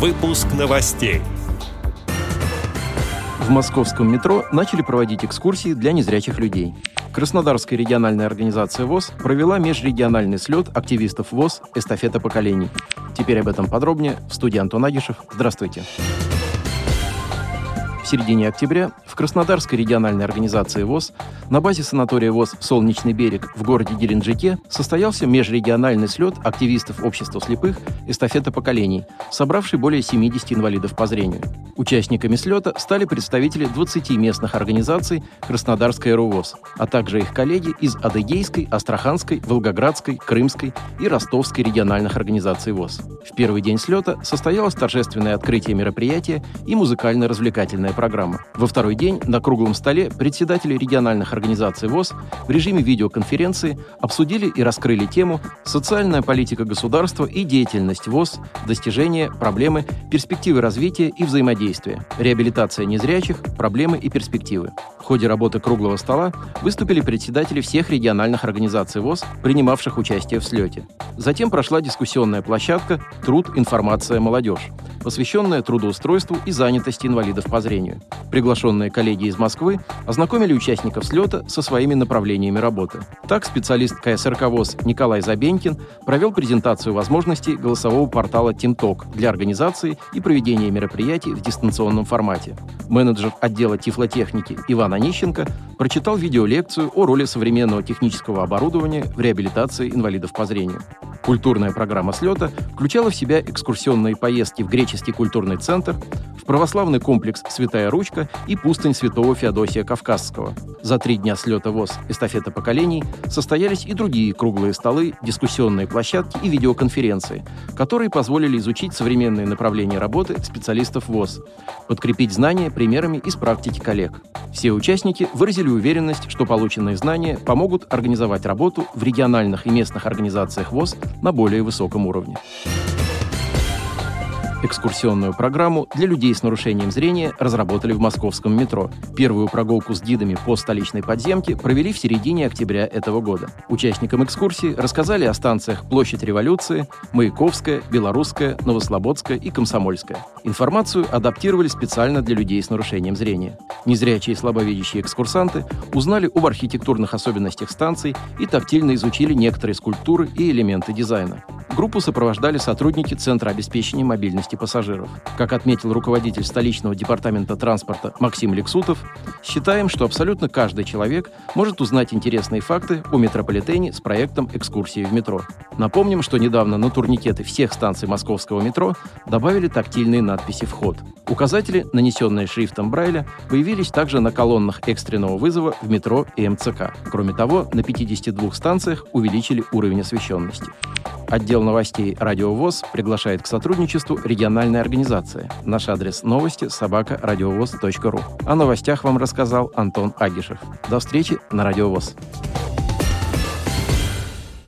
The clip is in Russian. Выпуск новостей. В московском метро начали проводить экскурсии для незрячих людей. Краснодарская региональная организация ВОС провела межрегиональный слёт активистов ВОС «Эстафета поколений». Теперь об этом подробнее. В студии Антон Агишев. Здравствуйте. В середине октября в Краснодарской региональной организации ВОС на базе санатория ВОС «Солнечный берег» в городе Геленджике состоялся межрегиональный слёт активистов общества слепых «Эстафета поколений», собравший более 70 инвалидов по зрению. Участниками слёта стали представители 20 местных организаций Краснодарской РУВОС, а также их коллеги из Адыгейской, Астраханской, Волгоградской, Крымской и Ростовской региональных организаций ВОС. В первый день слёта состоялось торжественное открытие мероприятия и музыкально-развлекательное программа. Во второй день на круглом столе председатели региональных организаций ВОС в режиме видеоконференции обсудили и раскрыли тему «Социальная политика государства и деятельность ВОС. Достижения, проблемы, перспективы развития и взаимодействия. Реабилитация незрячих, проблемы и перспективы». В ходе работы круглого стола выступили председатели всех региональных организаций ВОС, принимавших участие в слёте. Затем прошла дискуссионная площадка «Труд, информация, молодежь», посвященная трудоустройству и занятости инвалидов по зрению. Приглашенные коллеги из Москвы ознакомили участников слета со своими направлениями работы. Так, специалист КСРК ВОС Николай Забенькин провел презентацию возможностей голосового портала «ТимТок» для организации и проведения мероприятий в дистанционном формате. Менеджер отдела тифлотехники Иван Аняковский прочитал видеолекцию о роли современного технического оборудования в реабилитации инвалидов по зрению. Культурная программа слета включала в себя экскурсионные поездки в Греческий культурный центр, в православный комплекс «Святая Ручка» и пустынь святого Феодосия Кавказского. За 3 дня слета ВОС «Эстафета поколений» состоялись и другие круглые столы, дискуссионные площадки и видеоконференции, которые позволили изучить современные направления работы специалистов ВОС, подкрепить знания примерами из практики коллег. Все участники выразили уверенность, что полученные знания помогут организовать работу в региональных и местных организациях ВОС на более высоком уровне. Экскурсионную программу для людей с нарушением зрения разработали в московском метро. Первую прогулку с гидами по столичной подземке провели в середине октября этого года. Участникам экскурсии рассказали о станциях Площадь Революции, Маяковская, Белорусская, Новослободская и Комсомольская. Информацию адаптировали специально для людей с нарушением зрения. Незрячие и слабовидящие экскурсанты узнали об архитектурных особенностях станций и тактильно изучили некоторые скульптуры и элементы дизайна. Группу сопровождали сотрудники Центра обеспечения мобильности пассажиров. Как отметил руководитель столичного департамента транспорта Максим Лексутов, считаем, что абсолютно каждый человек может узнать интересные факты о метрополитене с проектом экскурсии в метро. Напомним, что недавно на турникеты всех станций московского метро добавили тактильные надписи «Вход». Указатели, нанесенные шрифтом Брайля, появились также на колоннах экстренного вызова в метро и МЦК. Кроме того, на 52 станциях увеличили уровень освещенности. Отдел новостей «Радио ВОС» приглашает к сотрудничеству региональные организации. Наш адрес новости @радиовос.ру. О новостях вам рассказал Антон Агишев. До встречи на «Радио ВОС».